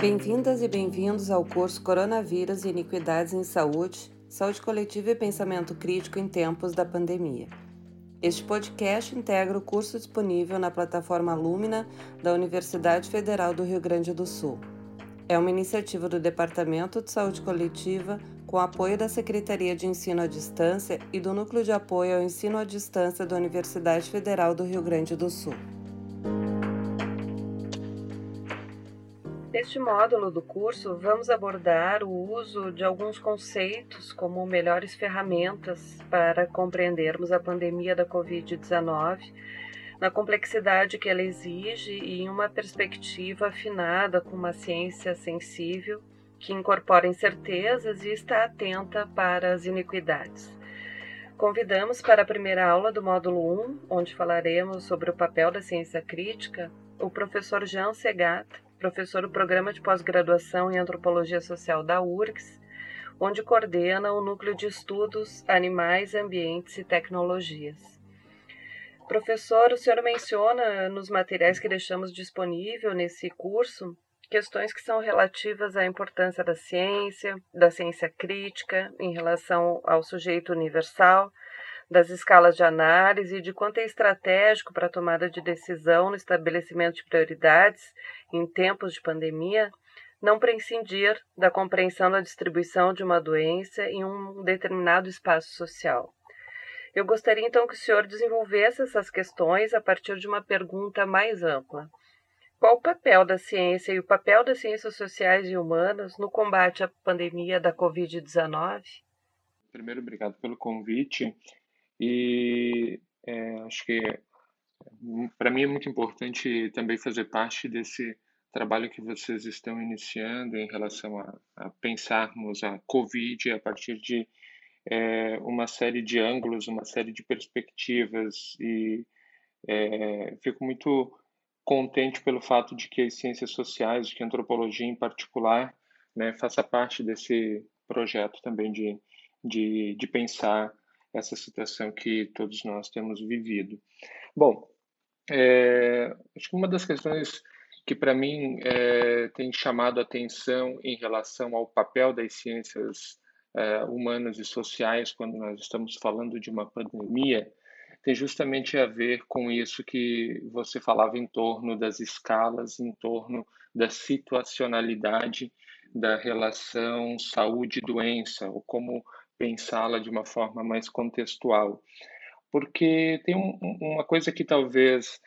Bem-vindas e bem-vindos ao curso Coronavírus e Iniquidades em Saúde, Saúde Coletiva e Pensamento Crítico em Tempos da Pandemia. Este podcast integra o curso disponível na plataforma Lúmina da Universidade Federal do Rio Grande do Sul. É uma iniciativa do Departamento de Saúde Coletiva com apoio da Secretaria de Ensino à Distância e do Núcleo de Apoio ao Ensino à Distância da Universidade Federal do Rio Grande do Sul. Neste módulo do curso, vamos abordar o uso de alguns conceitos como melhores ferramentas para compreendermos a pandemia da Covid-19, na complexidade que ela exige e em uma perspectiva afinada com uma ciência sensível que incorpora incertezas e está atenta para as iniquidades. Convidamos para a primeira aula do módulo 1, onde falaremos sobre o papel da ciência crítica, o professor Jean Segata, professor do Programa de Pós-Graduação em Antropologia Social da URGS, onde coordena o Núcleo de Estudos Animais, Ambientes e Tecnologias. Professor, o senhor menciona nos materiais que deixamos disponível nesse curso questões que são relativas à importância da ciência crítica em relação ao sujeito universal, das escalas de análise e de quanto é estratégico para a tomada de decisão no estabelecimento de prioridades em tempos de pandemia, não prescindir da compreensão da distribuição de uma doença em um determinado espaço social. Eu gostaria então que o senhor desenvolvesse essas questões a partir de uma pergunta mais ampla. Qual o papel da ciência e o papel das ciências sociais e humanas no combate à pandemia da Covid-19? Primeiro, obrigado pelo convite. E acho que para mim é muito importante também fazer parte desse trabalho que vocês estão iniciando em relação a pensarmos a Covid a partir de uma série de ângulos, uma série de perspectivas. E fico muito contente pelo fato de que as ciências sociais, de que a antropologia em particular, né, faça parte desse projeto também de pensar essa situação que todos nós temos vivido. Bom, acho que uma das questões que para mim tem chamado a atenção em relação ao papel das ciências humanas e sociais quando nós estamos falando de uma pandemia tem justamente a ver com isso que você falava em torno das escalas, em torno da situacionalidade da relação saúde-doença, ou como pensá-la de uma forma mais contextual, porque tem uma coisa que talvez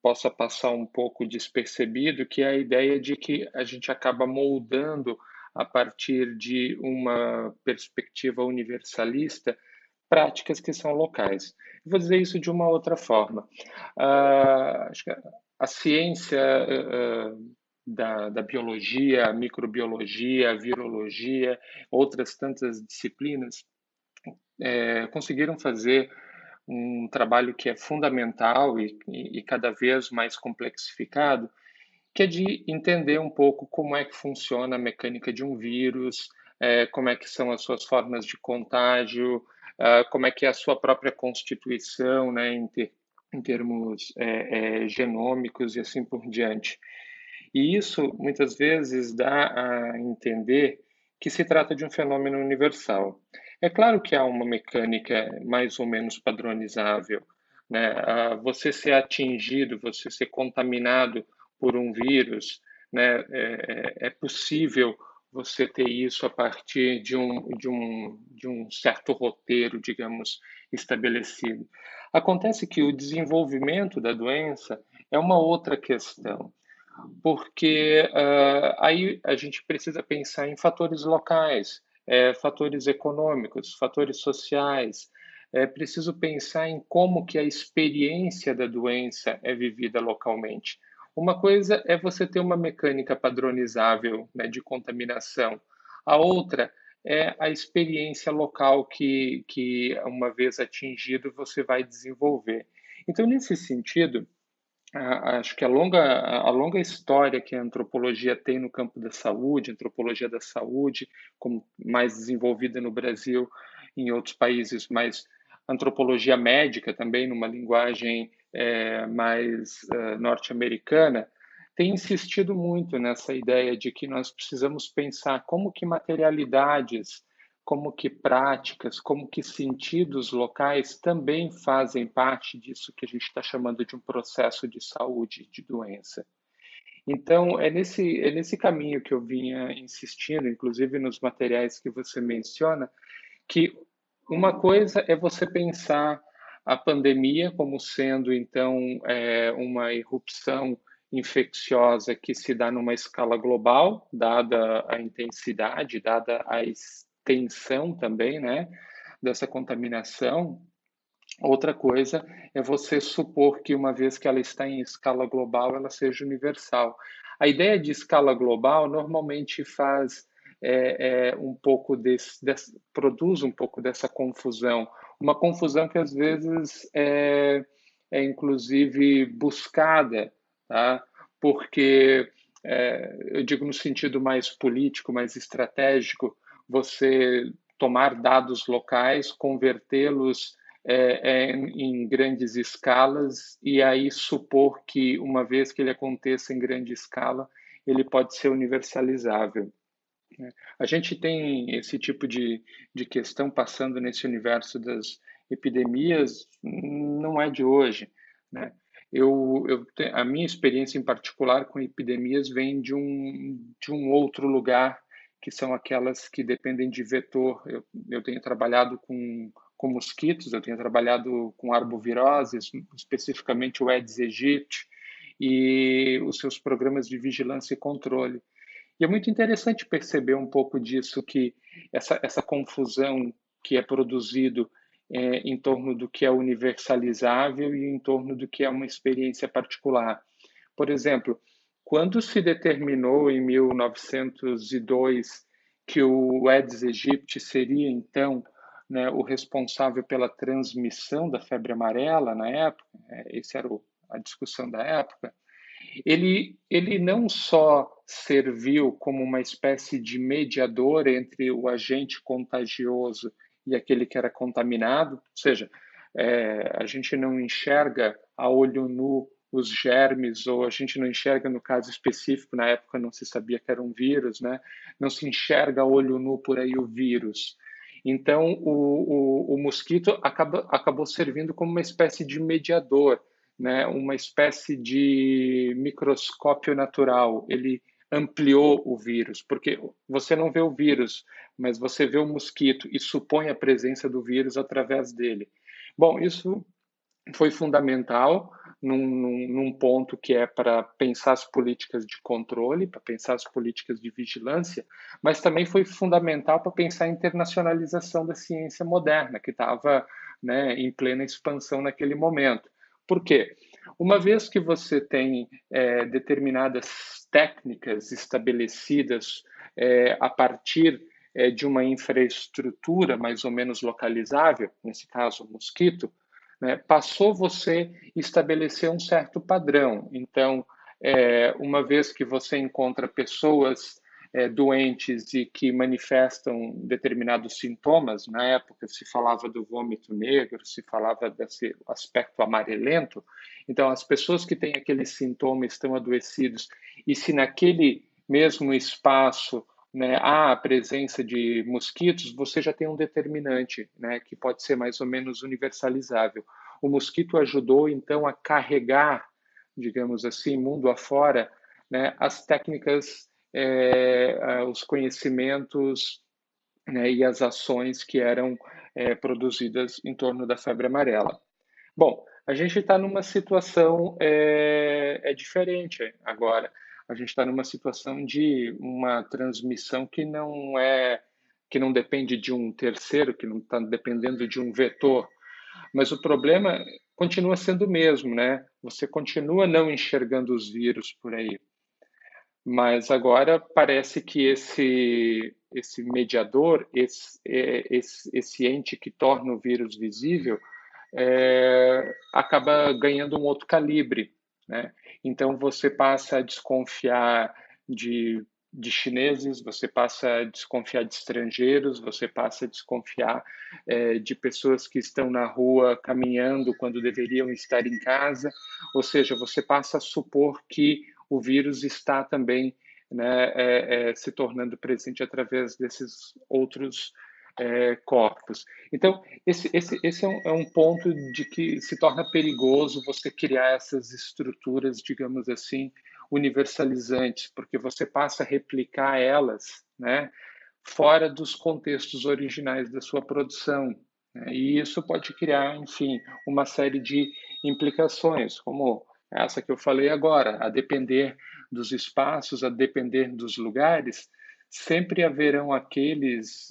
possa passar um pouco despercebido, que é a ideia de que a gente acaba moldando a partir de uma perspectiva universalista práticas que são locais. Vou dizer isso de uma outra forma. Acho que a ciência da biologia, a microbiologia, a virologia, outras tantas disciplinas, conseguiram fazer um trabalho que é fundamental e cada vez mais complexificado, que é de entender um pouco como é que funciona a mecânica de um vírus, como é que são as suas formas de contágio, como é que é a sua própria constituição, né, em termos genômicos e assim por diante. E isso, muitas vezes, dá a entender que se trata de um fenômeno universal. É claro que há uma mecânica mais ou menos padronizável, né? Você ser atingido, você ser contaminado por um vírus, né? É possível você ter isso a partir de um certo roteiro, digamos, estabelecido. Acontece que o desenvolvimento da doença é uma outra questão, porque aí a gente precisa pensar em fatores locais, fatores econômicos, fatores sociais. É preciso pensar em como que a experiência da doença é vivida localmente. Uma coisa é você ter uma mecânica padronizável, né, de contaminação. A outra é a experiência local que, uma vez atingido, você vai desenvolver. Então, nesse sentido, acho que a longa história que a antropologia tem no campo da saúde, a antropologia da saúde, como mais desenvolvida no Brasil, em outros países, mas antropologia médica também, numa linguagem mais norte-americana, tem insistido muito nessa ideia de que nós precisamos pensar como que materialidades, como que práticas, como que sentidos locais também fazem parte disso que a gente está chamando de um processo de saúde, de doença. Então, é nesse caminho que eu vinha insistindo, inclusive nos materiais que você menciona, que uma coisa é você pensar a pandemia como sendo, então, uma erupção infecciosa que se dá numa escala global, dada a intensidade, dada a extensão também, né, dessa contaminação. Outra coisa é você supor que, uma vez que ela está em escala global, ela seja universal. A ideia de escala global normalmente faz produz um pouco dessa confusão, uma confusão que às vezes é inclusive buscada, tá? Porque eu digo no sentido mais político, mais estratégico, você tomar dados locais, convertê-los em grandes escalas e aí supor que, uma vez que ele aconteça em grande escala, ele pode ser universalizável. A gente tem esse tipo de questão passando nesse universo das epidemias, não é de hoje, né? A minha experiência em particular com epidemias vem de um outro lugar, que são aquelas que dependem de vetor. Eu tenho trabalhado com mosquitos, eu tenho trabalhado com arboviroses, especificamente o Aedes aegypti e os seus programas de vigilância e controle. E é muito interessante perceber um pouco disso, que essa confusão que é produzido em torno do que é universalizável e em torno do que é uma experiência particular. Por exemplo, quando se determinou em 1902 que o Aedes aegypti seria, então, né, o responsável pela transmissão da febre amarela na época, essa era a discussão da época, ele não só serviu como uma espécie de mediador entre o agente contagioso e aquele que era contaminado, ou seja, a gente não enxerga a olho nu os germes, ou a gente não enxerga, no caso específico, na época não se sabia que era um vírus, né? Não se enxerga a olho nu por aí o vírus. Então, o mosquito acabou servindo como uma espécie de mediador, né? Uma espécie de microscópio natural. Ele ampliou o vírus, porque você não vê o vírus, mas você vê o mosquito e supõe a presença do vírus através dele. Bom, isso foi fundamental num ponto que é para pensar as políticas de controle, para pensar as políticas de vigilância, mas também foi fundamental para pensar a internacionalização da ciência moderna, que estava, né, em plena expansão naquele momento. Por quê? Uma vez que você tem determinadas técnicas estabelecidas a partir de uma infraestrutura mais ou menos localizável, nesse caso o mosquito, né, passou você estabelecer um certo padrão. Então, uma vez que você encontra pessoas doentes e que manifestam determinados sintomas, na época se falava do vômito negro, se falava desse aspecto amarelento, então as pessoas que têm aquele sintoma estão adoecidos, e se naquele mesmo espaço, né, há a presença de mosquitos, você já tem um determinante, né, que pode ser mais ou menos universalizável. O mosquito ajudou, então, a carregar, digamos assim, mundo afora, né, as técnicas, os conhecimentos, né, e as ações que eram produzidas em torno da febre amarela. Bom, a gente está numa situação diferente agora. A gente está numa situação de uma transmissão que não depende de um terceiro, que não está dependendo de um vetor. Mas o problema continua sendo o mesmo, né? Você continua não enxergando os vírus por aí. Mas agora parece que esse mediador, esse ente que torna o vírus visível, acaba ganhando um outro calibre, né? Então você passa a desconfiar de chineses, você passa a desconfiar de estrangeiros, você passa a desconfiar de pessoas que estão na rua caminhando quando deveriam estar em casa, ou seja, você passa a supor que o vírus está também se tornando presente através desses outros corpos. Então, esse é um ponto de que se torna perigoso você criar essas estruturas, digamos assim, universalizantes, porque você passa a replicar elas, fora dos contextos originais da sua produção. E isso pode criar, enfim, uma série de implicações, como essa que eu falei agora, a depender dos espaços, a depender dos lugares, sempre haverão aqueles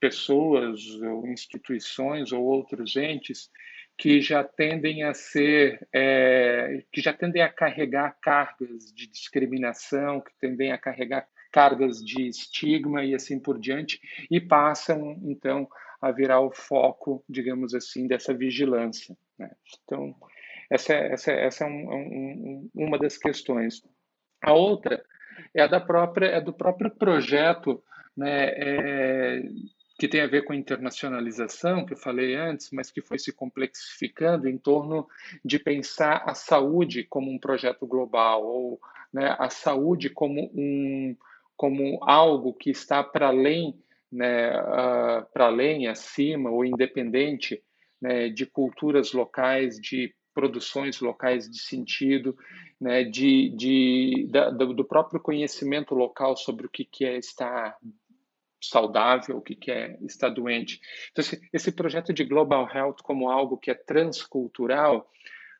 pessoas ou instituições ou outros entes que já tendem a ser, que já tendem a carregar cargas de discriminação, que tendem a carregar cargas de estigma e assim por diante, e passam, então, a virar o foco, digamos assim, dessa vigilância. Então, essa é uma das questões. A outra é do próprio projeto, que tem a ver com a internacionalização, que eu falei antes, mas que foi se complexificando em torno de pensar a saúde como um projeto global, ou a saúde como algo que está para além, acima ou independente, de culturas locais, de produções locais de sentido, do próprio conhecimento local sobre o que é estar saudável, o que é estar doente. Então, esse projeto de Global Health como algo que é transcultural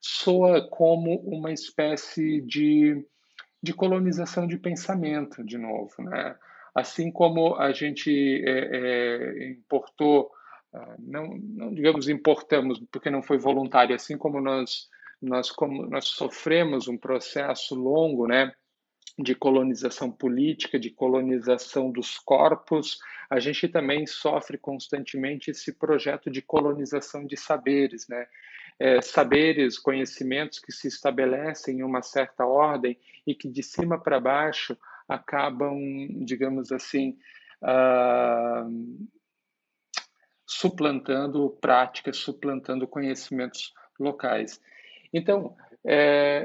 soa como uma espécie de colonização de pensamento, de novo. Assim como a gente importou, não digamos importamos, porque não foi voluntário, assim como nós sofremos um processo longo, de colonização política, de colonização dos corpos, a gente também sofre constantemente esse projeto de colonização de saberes, saberes, conhecimentos que se estabelecem em uma certa ordem e que de cima para baixo acabam, digamos assim, suplantando práticas, suplantando conhecimentos locais. Então,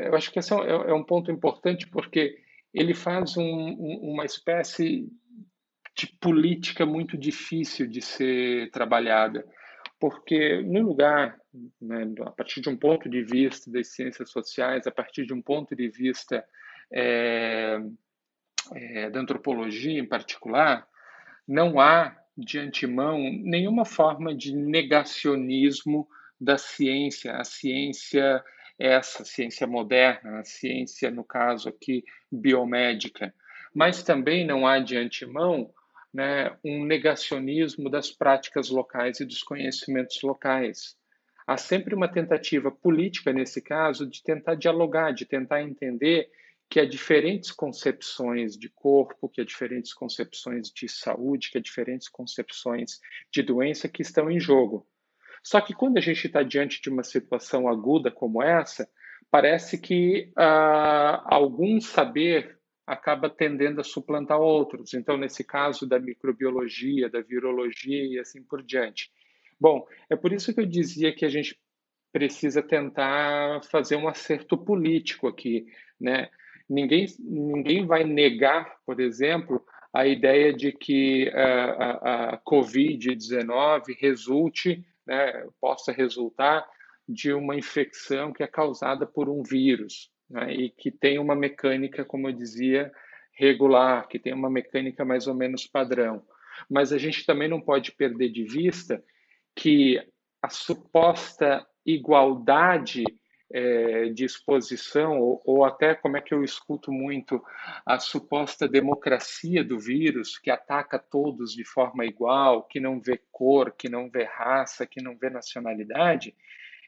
eu acho que esse é um ponto importante, porque ele faz uma espécie de política muito difícil de ser trabalhada, porque no lugar, a partir de um ponto de vista das ciências sociais, a partir de um ponto de vista da antropologia em particular, não há de antemão nenhuma forma de negacionismo da ciência, a ciência moderna, a ciência, no caso aqui, biomédica. Mas também não há de antemão um negacionismo das práticas locais e dos conhecimentos locais. Há sempre uma tentativa política, nesse caso, de tentar dialogar, de tentar entender que há diferentes concepções de corpo, que há diferentes concepções de saúde, que há diferentes concepções de doença que estão em jogo. Só que quando a gente está diante de uma situação aguda como essa, parece que algum saber acaba tendendo a suplantar outros. Então, nesse caso da microbiologia, da virologia e assim por diante. Bom, é por isso que eu dizia que a gente precisa tentar fazer um acerto político aqui, Ninguém vai negar, por exemplo, a ideia de que a Covid-19 possa resultar de uma infecção que é causada por um vírus, e que tem uma mecânica, como eu dizia, regular, que tem uma mecânica mais ou menos padrão. Mas a gente também não pode perder de vista que a suposta igualdade de exposição, ou até, como é que eu escuto muito, a suposta democracia do vírus, que ataca todos de forma igual, que não vê cor, que não vê raça, que não vê nacionalidade,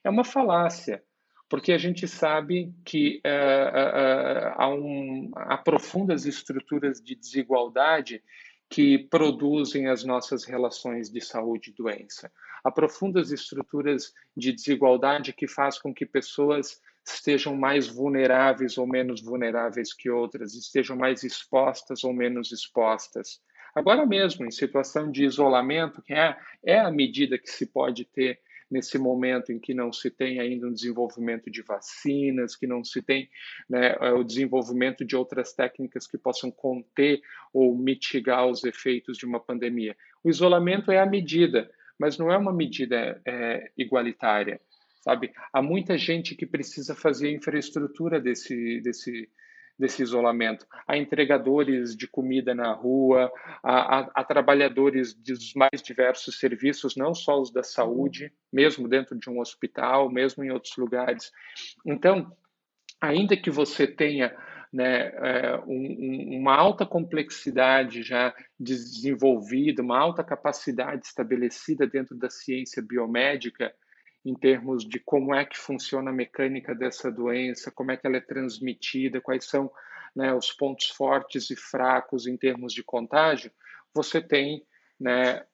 é uma falácia, porque a gente sabe que há profundas estruturas de desigualdade que produzem as nossas relações de saúde e doença. Há profundas estruturas de desigualdade que faz com que pessoas estejam mais vulneráveis ou menos vulneráveis que outras, estejam mais expostas ou menos expostas. Agora mesmo, em situação de isolamento, que é a medida que se pode ter nesse momento em que não se tem ainda um desenvolvimento de vacinas, que não se tem, né, o desenvolvimento de outras técnicas que possam conter ou mitigar os efeitos de uma pandemia. O isolamento é a medida, mas não é uma medida igualitária, sabe? Há muita gente que precisa fazer a infraestrutura desse isolamento. Há entregadores de comida na rua, há trabalhadores dos mais diversos serviços, não só os da saúde, mesmo dentro de um hospital, mesmo em outros lugares. Então, ainda que você tenha, né, uma alta complexidade já desenvolvida, uma alta capacidade estabelecida dentro da ciência biomédica, em termos de como é que funciona a mecânica dessa doença, como é que ela é transmitida, quais são, né, os pontos fortes e fracos em termos de contágio, você tem, né,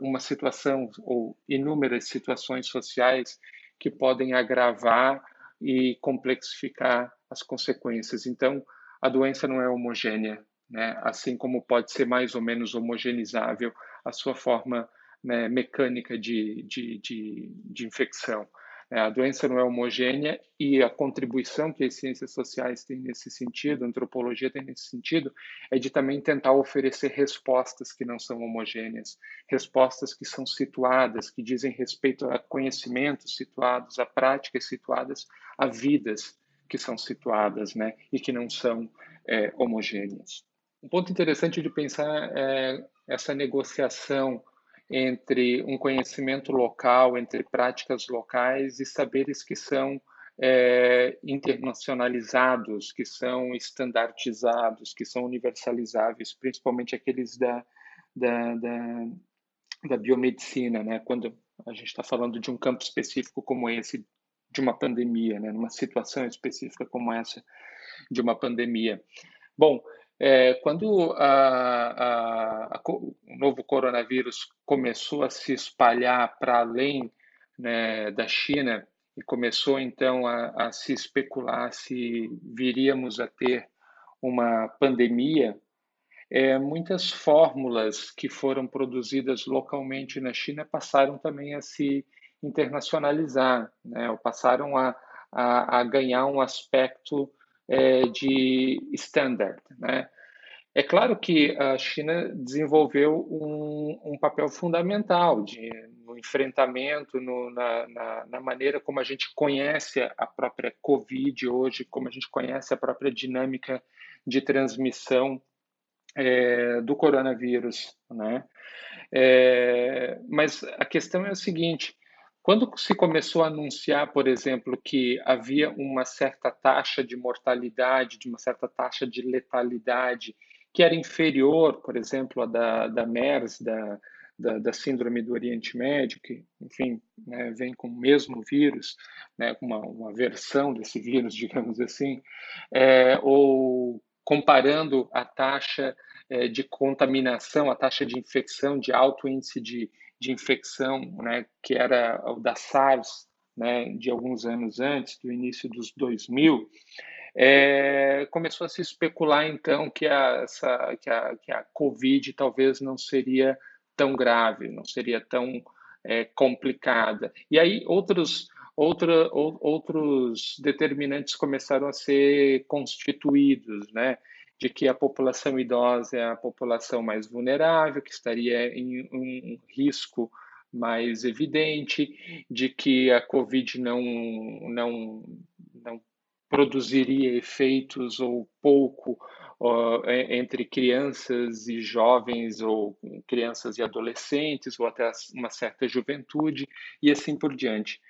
uma situação ou inúmeras situações sociais que podem agravar e complexificar as consequências. Então, a doença não é homogênea, né, assim como pode ser mais ou menos homogeneizável a sua forma, né, mecânica de infecção. A doença não é homogênea e a contribuição que as ciências sociais têm nesse sentido, a antropologia tem nesse sentido, é de também tentar oferecer respostas que não são homogêneas, respostas que são situadas, que dizem respeito a conhecimentos situados, a práticas situadas, a vidas que são situadas, né, e que não são homogêneas. Um ponto interessante de pensar é essa negociação entre um conhecimento local, entre práticas locais e saberes que são internacionalizados, que são estandardizados, que são universalizáveis, principalmente aqueles da biomedicina, né? Quando a gente está falando de um campo específico como esse, de uma pandemia, né? Numa situação específica como essa, de uma pandemia. Bom, quando o novo coronavírus começou a se espalhar para além, né, da China, e começou então a se especular se viríamos a ter uma pandemia, muitas fórmulas que foram produzidas localmente na China passaram também a se internacionalizar, né, ou passaram a ganhar um aspecto de standard, né? É claro que a China desenvolveu um papel fundamental no enfrentamento, na maneira como a gente conhece a própria Covid hoje, como a gente conhece a própria dinâmica de transmissão do coronavírus, né? Mas a questão é o seguinte: quando se começou a anunciar, por exemplo, que havia uma certa taxa de mortalidade, de uma certa taxa de letalidade, que era inferior, por exemplo, à da MERS, da Síndrome do Oriente Médio, que, enfim, né, vem com o mesmo vírus, né, uma versão desse vírus, digamos assim, ou comparando a taxa de contaminação, a taxa de infecção, de alto índice de infecção, né, que era o da SARS, né, de alguns anos antes, do início dos 2000, começou a se especular, então, que a Covid talvez não seria tão grave, não seria tão complicada. E aí outros determinantes começaram a ser constituídos, né, de que a população idosa é a população mais vulnerável, que estaria em um risco mais evidente, de que a Covid não produziria efeitos ou pouco entre crianças e jovens, ou crianças e adolescentes, ou até uma certa juventude, e assim por diante.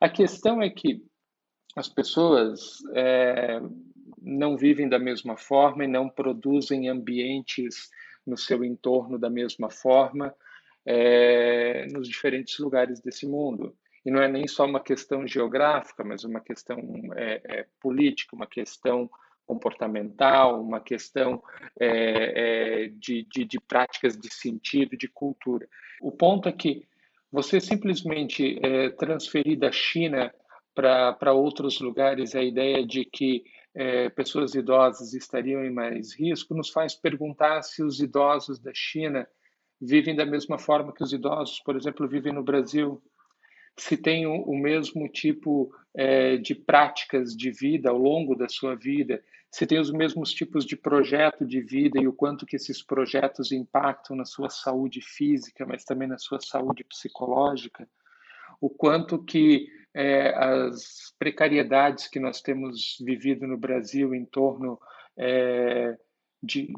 A questão é que as pessoas não vivem da mesma forma e não produzem ambientes no seu entorno da mesma forma nos diferentes lugares desse mundo. E não é nem só uma questão geográfica, mas uma questão política, uma questão comportamental, uma questão de práticas de sentido, de cultura. O ponto é que você simplesmente transferir da China para outros lugares a ideia de que pessoas idosas estariam em mais risco, nos faz perguntar se os idosos da China vivem da mesma forma que os idosos, por exemplo, vivem no Brasil. se tem o mesmo tipo de práticas de vida ao longo da sua vida, se tem os mesmos tipos de projeto de vida e o quanto que esses projetos impactam na sua saúde física, mas também na sua saúde psicológica, o quanto que as precariedades que nós temos vivido no Brasil em torno de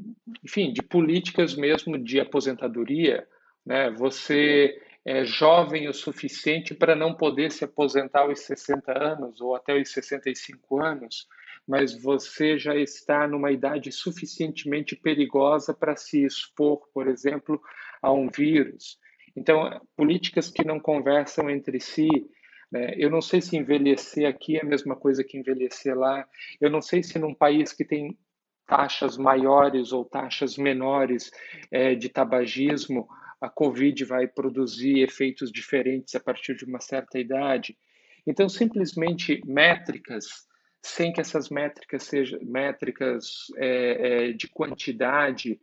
políticas mesmo de aposentadoria, né? Você é jovem o suficiente para não poder se aposentar aos 60 anos ou até os 65 anos, mas você já está numa idade suficientemente perigosa para se expor, por exemplo, a um vírus. Então, políticas que não conversam entre si, né? Eu não sei se envelhecer aqui é a mesma coisa que envelhecer lá, eu não sei se num país que tem taxas maiores ou taxas menores de tabagismo, a Covid vai produzir efeitos diferentes a partir de uma certa idade. Então, simplesmente métricas, sem que essas métricas sejam métricas de quantidade,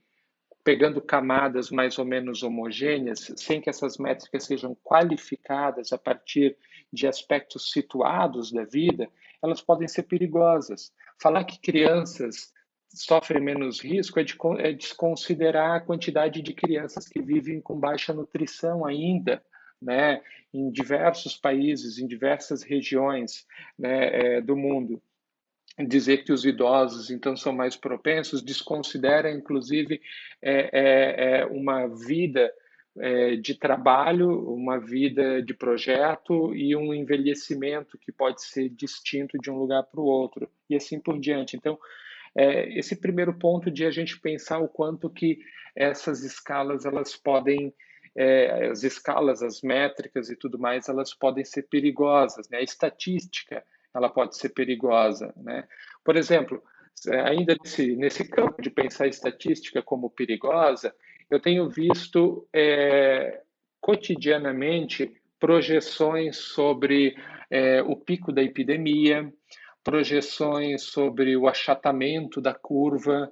pegando camadas mais ou menos homogêneas, sem que essas métricas sejam qualificadas a partir de aspectos situados da vida, elas podem ser perigosas. Falar que crianças sofrem menos risco é desconsiderar a quantidade de crianças que vivem com baixa nutrição ainda, né, em diversos países, em diversas regiões, né, do mundo. Dizer que os idosos, então, são mais propensos desconsidera, inclusive, uma vida de trabalho, uma vida de projeto e um envelhecimento que pode ser distinto de um lugar para o outro, e assim por diante. Então, esse primeiro ponto de a gente pensar o quanto que essas escalas, elas podem, as escalas, as métricas e tudo mais, elas podem ser perigosas, né? A estatística, ela pode ser perigosa, né? Por exemplo, ainda nesse campo de pensar a estatística como perigosa, eu tenho visto cotidianamente projeções sobre o pico da epidemia, projeções sobre o achatamento da curva,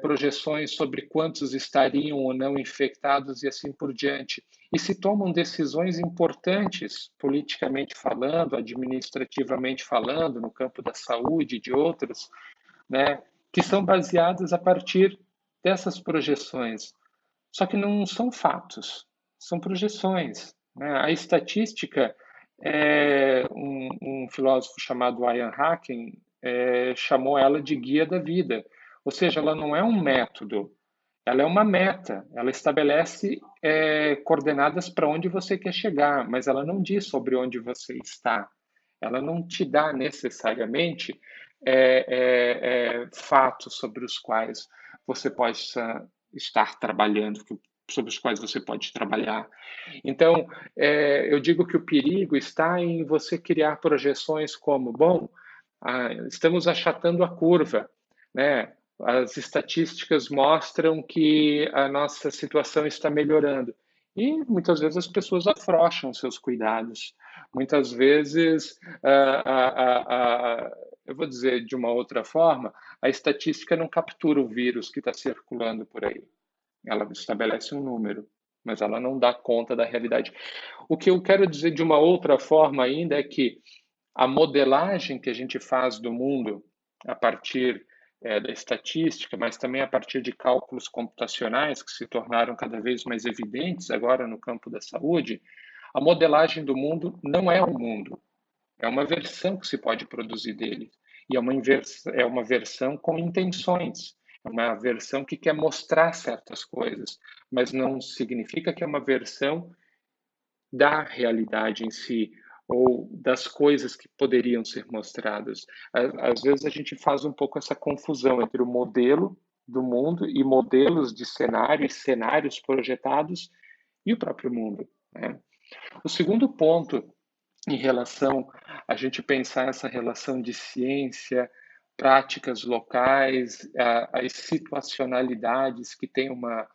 projeções sobre quantos estariam ou não infectados e assim por diante. E se tomam decisões importantes, politicamente falando, administrativamente falando, no campo da saúde e de outros, né, que são baseadas a partir dessas projeções. Só que não são fatos, são projeções, né? A estatística... um filósofo chamado Ian Hacking chamou ela de guia da vida, ou seja, ela não é um método, ela é uma meta, ela estabelece coordenadas para onde você quer chegar, mas ela não diz sobre onde você está, ela não te dá necessariamente fatos sobre os quais você pode estar trabalhando, sobre os quais você pode trabalhar. Então, eu digo que o perigo está em você criar projeções como, bom, estamos achatando a curva, né? As estatísticas mostram que a nossa situação está melhorando. E muitas vezes as pessoas afrouxam seus cuidados. Muitas vezes, eu vou dizer de uma outra forma, a estatística não captura o vírus que está circulando por aí. Ela estabelece um número, mas ela não dá conta da realidade. O que eu quero dizer de uma outra forma ainda é que a modelagem que a gente faz do mundo a partir da estatística, mas também a partir de cálculos computacionais que se tornaram cada vez mais evidentes agora no campo da saúde, a modelagem do mundo não é o mundo, é uma versão que se pode produzir dele. E é uma versão com intenções. É uma versão que quer mostrar certas coisas, mas não significa que é uma versão da realidade em si ou das coisas que poderiam ser mostradas. Às vezes a gente faz um pouco essa confusão entre o modelo do mundo e modelos de cenário e cenários projetados e o próprio mundo, né? O segundo ponto em relação a gente pensar essa relação de ciência, práticas locais, as situacionalidades que tem uma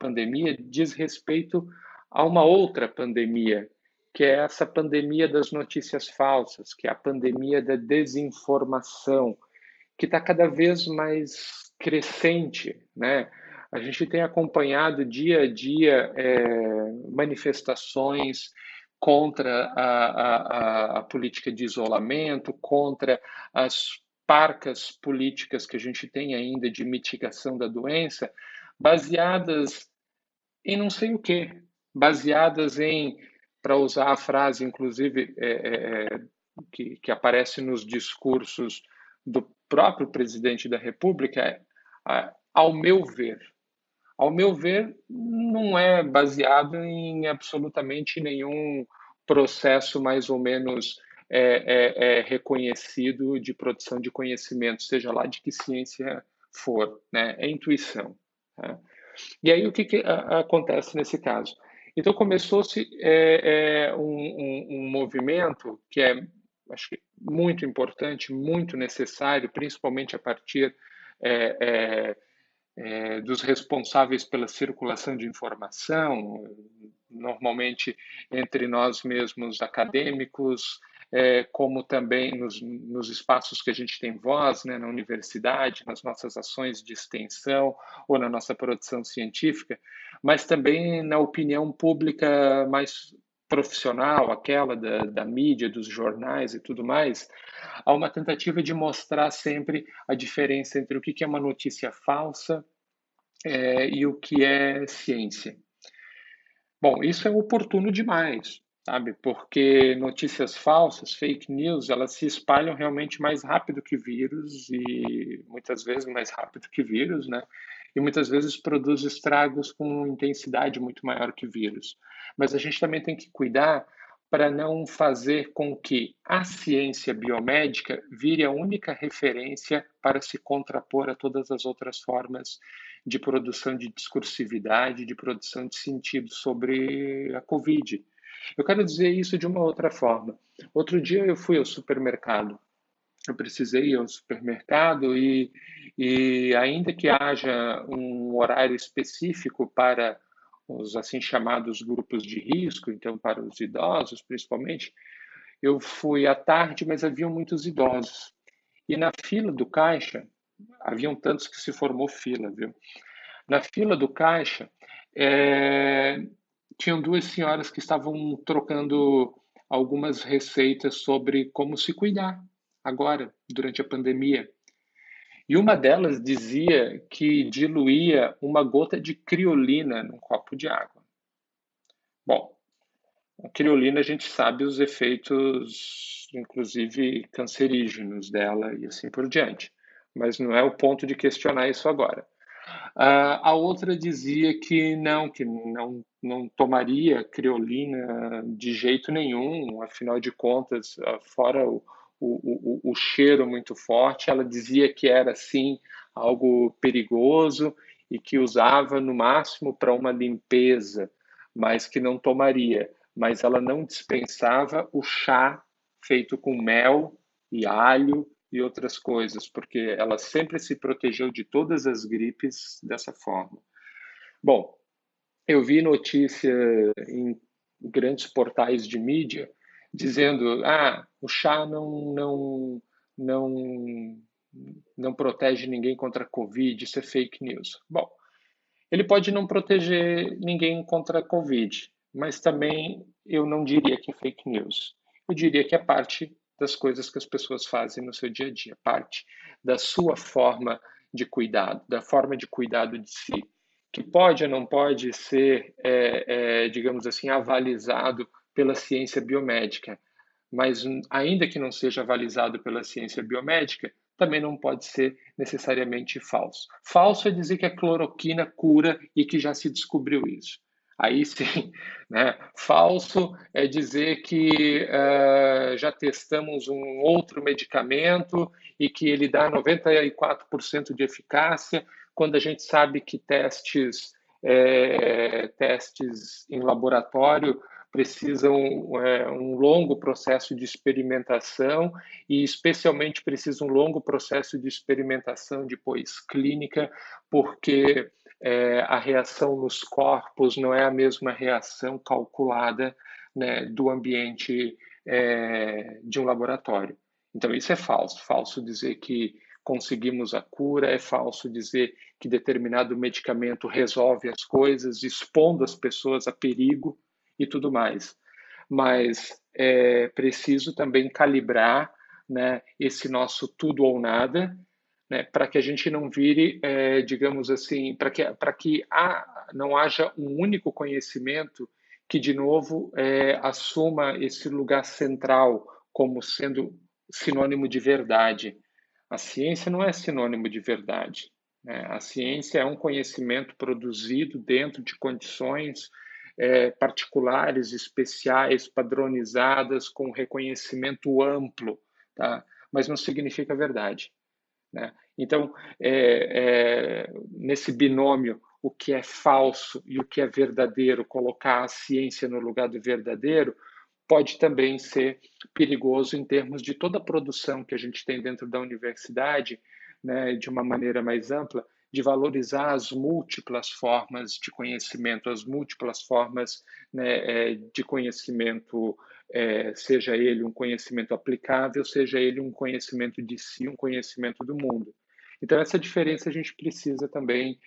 pandemia diz respeito a uma outra pandemia, que é essa pandemia das notícias falsas, que é a pandemia da desinformação, que está cada vez mais crescente, né? A gente tem acompanhado dia a dia manifestações, contra a política de isolamento, contra as parcas políticas que a gente tem ainda de mitigação da doença, baseadas em não sei o quê, baseadas em, para usar a frase, inclusive, que aparece nos discursos do próprio presidente da República, ao meu ver. Ao meu ver, não é baseado em absolutamente nenhum processo mais ou menos reconhecido de produção de conhecimento, seja lá de que ciência for, né? É intuição. Tá? E aí o que acontece nesse caso? Então começou-se um movimento que é, acho que, muito importante, muito necessário, principalmente a partir dos responsáveis pela circulação de informação, normalmente entre nós mesmos acadêmicos, como também nos espaços que a gente tem voz, né, na universidade, nas nossas ações de extensão ou na nossa produção científica, mas também na opinião pública mais profissional, aquela da mídia, dos jornais e tudo mais, há uma tentativa de mostrar sempre a diferença entre o que é uma notícia falsa e o que é ciência. Bom, isso é oportuno demais, sabe? Porque notícias falsas, fake news, elas se espalham realmente mais rápido que vírus, e muitas vezes mais rápido que vírus, né? E muitas vezes produz estragos com intensidade muito maior que vírus. Mas a gente também tem que cuidar para não fazer com que a ciência biomédica vire a única referência para se contrapor a todas as outras formas de produção de discursividade, de produção de sentido sobre a Covid. Eu quero dizer isso de uma outra forma. Outro dia eu fui ao supermercado. Eu precisei ir ao supermercado e ainda que haja um horário específico para os assim chamados grupos de risco, então para os idosos principalmente, eu fui à tarde, mas havia muitos idosos. E na fila do caixa, haviam tantos que se formou fila, viu? Na fila do caixa, tinham duas senhoras que estavam trocando algumas receitas sobre como se cuidar agora, durante a pandemia. E uma delas dizia que diluía uma gota de criolina num copo de água. Bom, a criolina a gente sabe os efeitos, inclusive cancerígenos dela e assim por diante. Mas não é o ponto de questionar isso agora. A outra dizia que não tomaria criolina de jeito nenhum, afinal de contas, fora o cheiro muito forte, ela dizia que era, sim, algo perigoso e que usava, no máximo, para uma limpeza, mas que não tomaria. Mas ela não dispensava o chá feito com mel e alho e outras coisas, porque ela sempre se protegeu de todas as gripes dessa forma. Bom, eu vi notícia em grandes portais de mídia dizendo, o chá não protege ninguém contra a Covid, isso é fake news. Bom, ele pode não proteger ninguém contra a Covid, mas também eu não diria que é fake news. Eu diria que é parte das coisas que as pessoas fazem no seu dia a dia, parte da sua forma de cuidado, da forma de cuidado de si, que pode ou não pode ser, digamos assim, avalizado pela ciência biomédica, mas ainda que não seja avalizado pela ciência biomédica, também não pode ser necessariamente falso. Falso é dizer que a cloroquina cura e que já se descobriu isso. Aí sim, né? Falso é dizer que já testamos um outro medicamento e que ele dá 94% de eficácia, quando a gente sabe que testes em laboratório precisam um longo processo de experimentação e, especialmente, precisa um longo processo de experimentação depois clínica, porque a reação nos corpos não é a mesma reação calculada, né, do ambiente de um laboratório. Então, isso é falso. Falso dizer que conseguimos a cura, é falso dizer que determinado medicamento resolve as coisas, expondo as pessoas a perigo e tudo mais. mas é preciso também calibrar, né, esse nosso tudo ou nada, né, para que a gente não vire, digamos assim, para que não haja um único conhecimento que, de novo, assuma esse lugar central como sendo sinônimo de verdade. A ciência não é sinônimo de verdade, né? A ciência é um conhecimento produzido dentro de condições particulares, especiais, padronizadas, com reconhecimento amplo, tá? Mas não significa verdade, né? Então, nesse binômio, o que é falso e o que é verdadeiro, colocar a ciência no lugar do verdadeiro, pode também ser perigoso em termos de toda a produção que a gente tem dentro da universidade, né, de uma maneira mais ampla, de valorizar as múltiplas formas de conhecimento, as múltiplas formas, né, de conhecimento, seja ele um conhecimento aplicável, seja ele um conhecimento de si, um conhecimento do mundo. Então, essa diferença a gente precisa também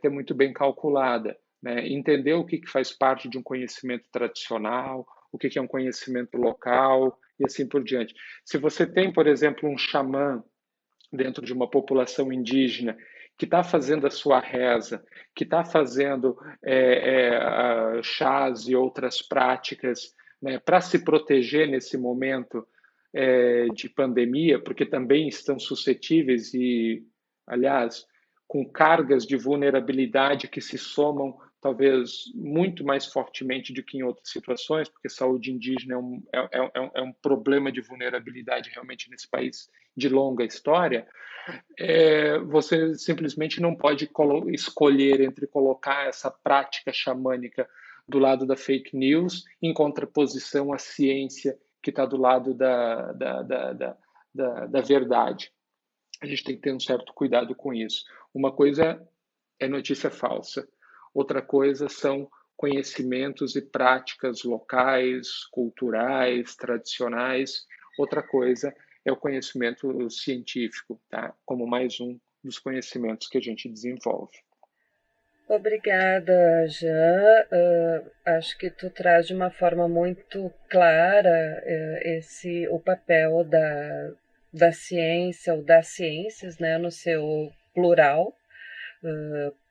ter muito bem calculada, né? Entender o que faz parte de um conhecimento tradicional, o que é um conhecimento local e assim por diante. Se você tem, por exemplo, um xamã dentro de uma população indígena que está fazendo a sua reza, que está fazendo chás e outras práticas, né, para se proteger nesse momento de pandemia, porque também estão suscetíveis e, aliás, com cargas de vulnerabilidade que se somam talvez muito mais fortemente do que em outras situações, porque saúde indígena é um problema de vulnerabilidade realmente nesse país de longa história, você simplesmente não pode escolher entre colocar essa prática xamânica do lado da fake news em contraposição à ciência que está do lado da verdade. A gente tem que ter um certo cuidado com isso. Uma coisa é notícia falsa. Outra coisa são conhecimentos e práticas locais, culturais, tradicionais. Outra coisa é o conhecimento científico, tá? Como mais um dos conhecimentos que a gente desenvolve. Obrigada, Jean. Acho que tu traz de uma forma muito clara o papel da ciência ou das ciências, né, no seu plural,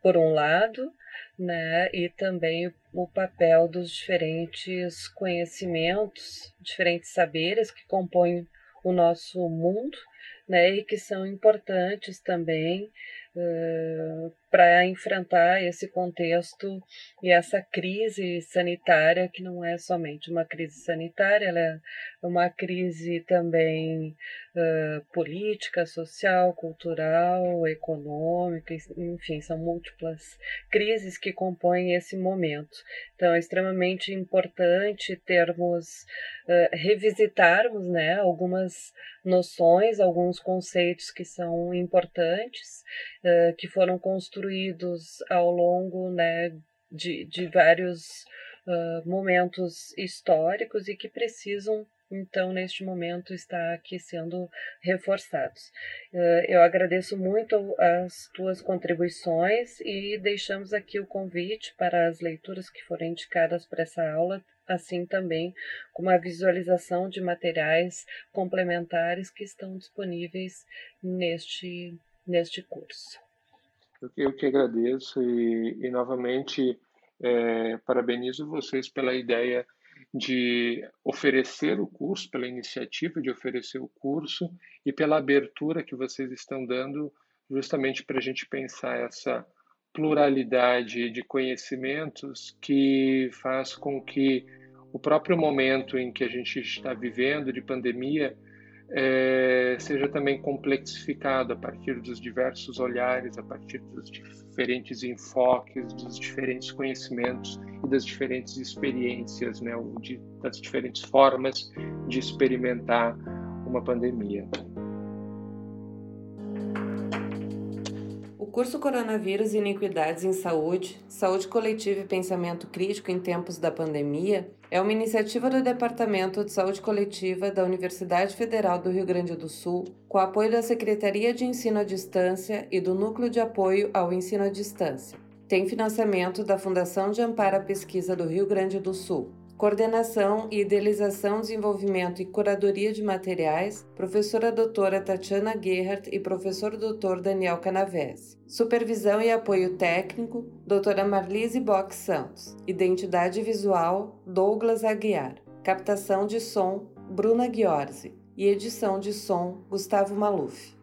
por um lado, né, e também o papel dos diferentes conhecimentos, diferentes saberes que compõem o nosso mundo, né, e que são importantes também para enfrentar esse contexto e essa crise sanitária, que não é somente uma crise sanitária, ela é uma crise também política, social, cultural, econômica, enfim, são múltiplas crises que compõem esse momento. Então, é extremamente importante termos, revisitarmos, né, algumas noções, alguns conceitos que são importantes, que foram construídos ao longo, né, de vários momentos históricos e que precisam, então, neste momento, estar aqui sendo reforçados. Eu agradeço muito as tuas contribuições e deixamos aqui o convite para as leituras que foram indicadas para essa aula, assim também como a visualização de materiais complementares que estão disponíveis neste curso. Eu que agradeço e novamente parabenizo vocês pela ideia de oferecer o curso, pela iniciativa de oferecer o curso e pela abertura que vocês estão dando justamente para a gente pensar essa pluralidade de conhecimentos que faz com que o próprio momento em que a gente está vivendo de pandemia seja também complexificado a partir dos diversos olhares, a partir dos diferentes enfoques, dos diferentes conhecimentos e das diferentes experiências, né, das diferentes formas de experimentar uma pandemia. O curso Coronavírus e Iniquidades em Saúde, Saúde Coletiva e Pensamento Crítico em Tempos da Pandemia é uma iniciativa do Departamento de Saúde Coletiva da Universidade Federal do Rio Grande do Sul, com o apoio da Secretaria de Ensino à Distância e do Núcleo de Apoio ao Ensino à Distância. Tem financiamento da Fundação de Amparo à Pesquisa do Rio Grande do Sul, Coordenação e Idealização, Desenvolvimento e Curadoria de Materiais, professora doutora Tatiana Gerhardt e professor doutor Daniel Canaves. Supervisão e Apoio Técnico, doutora Marlise Box Santos. Identidade Visual, Douglas Aguiar. Captação de som, Bruna Ghiorzi. E edição de som, Gustavo Maluf.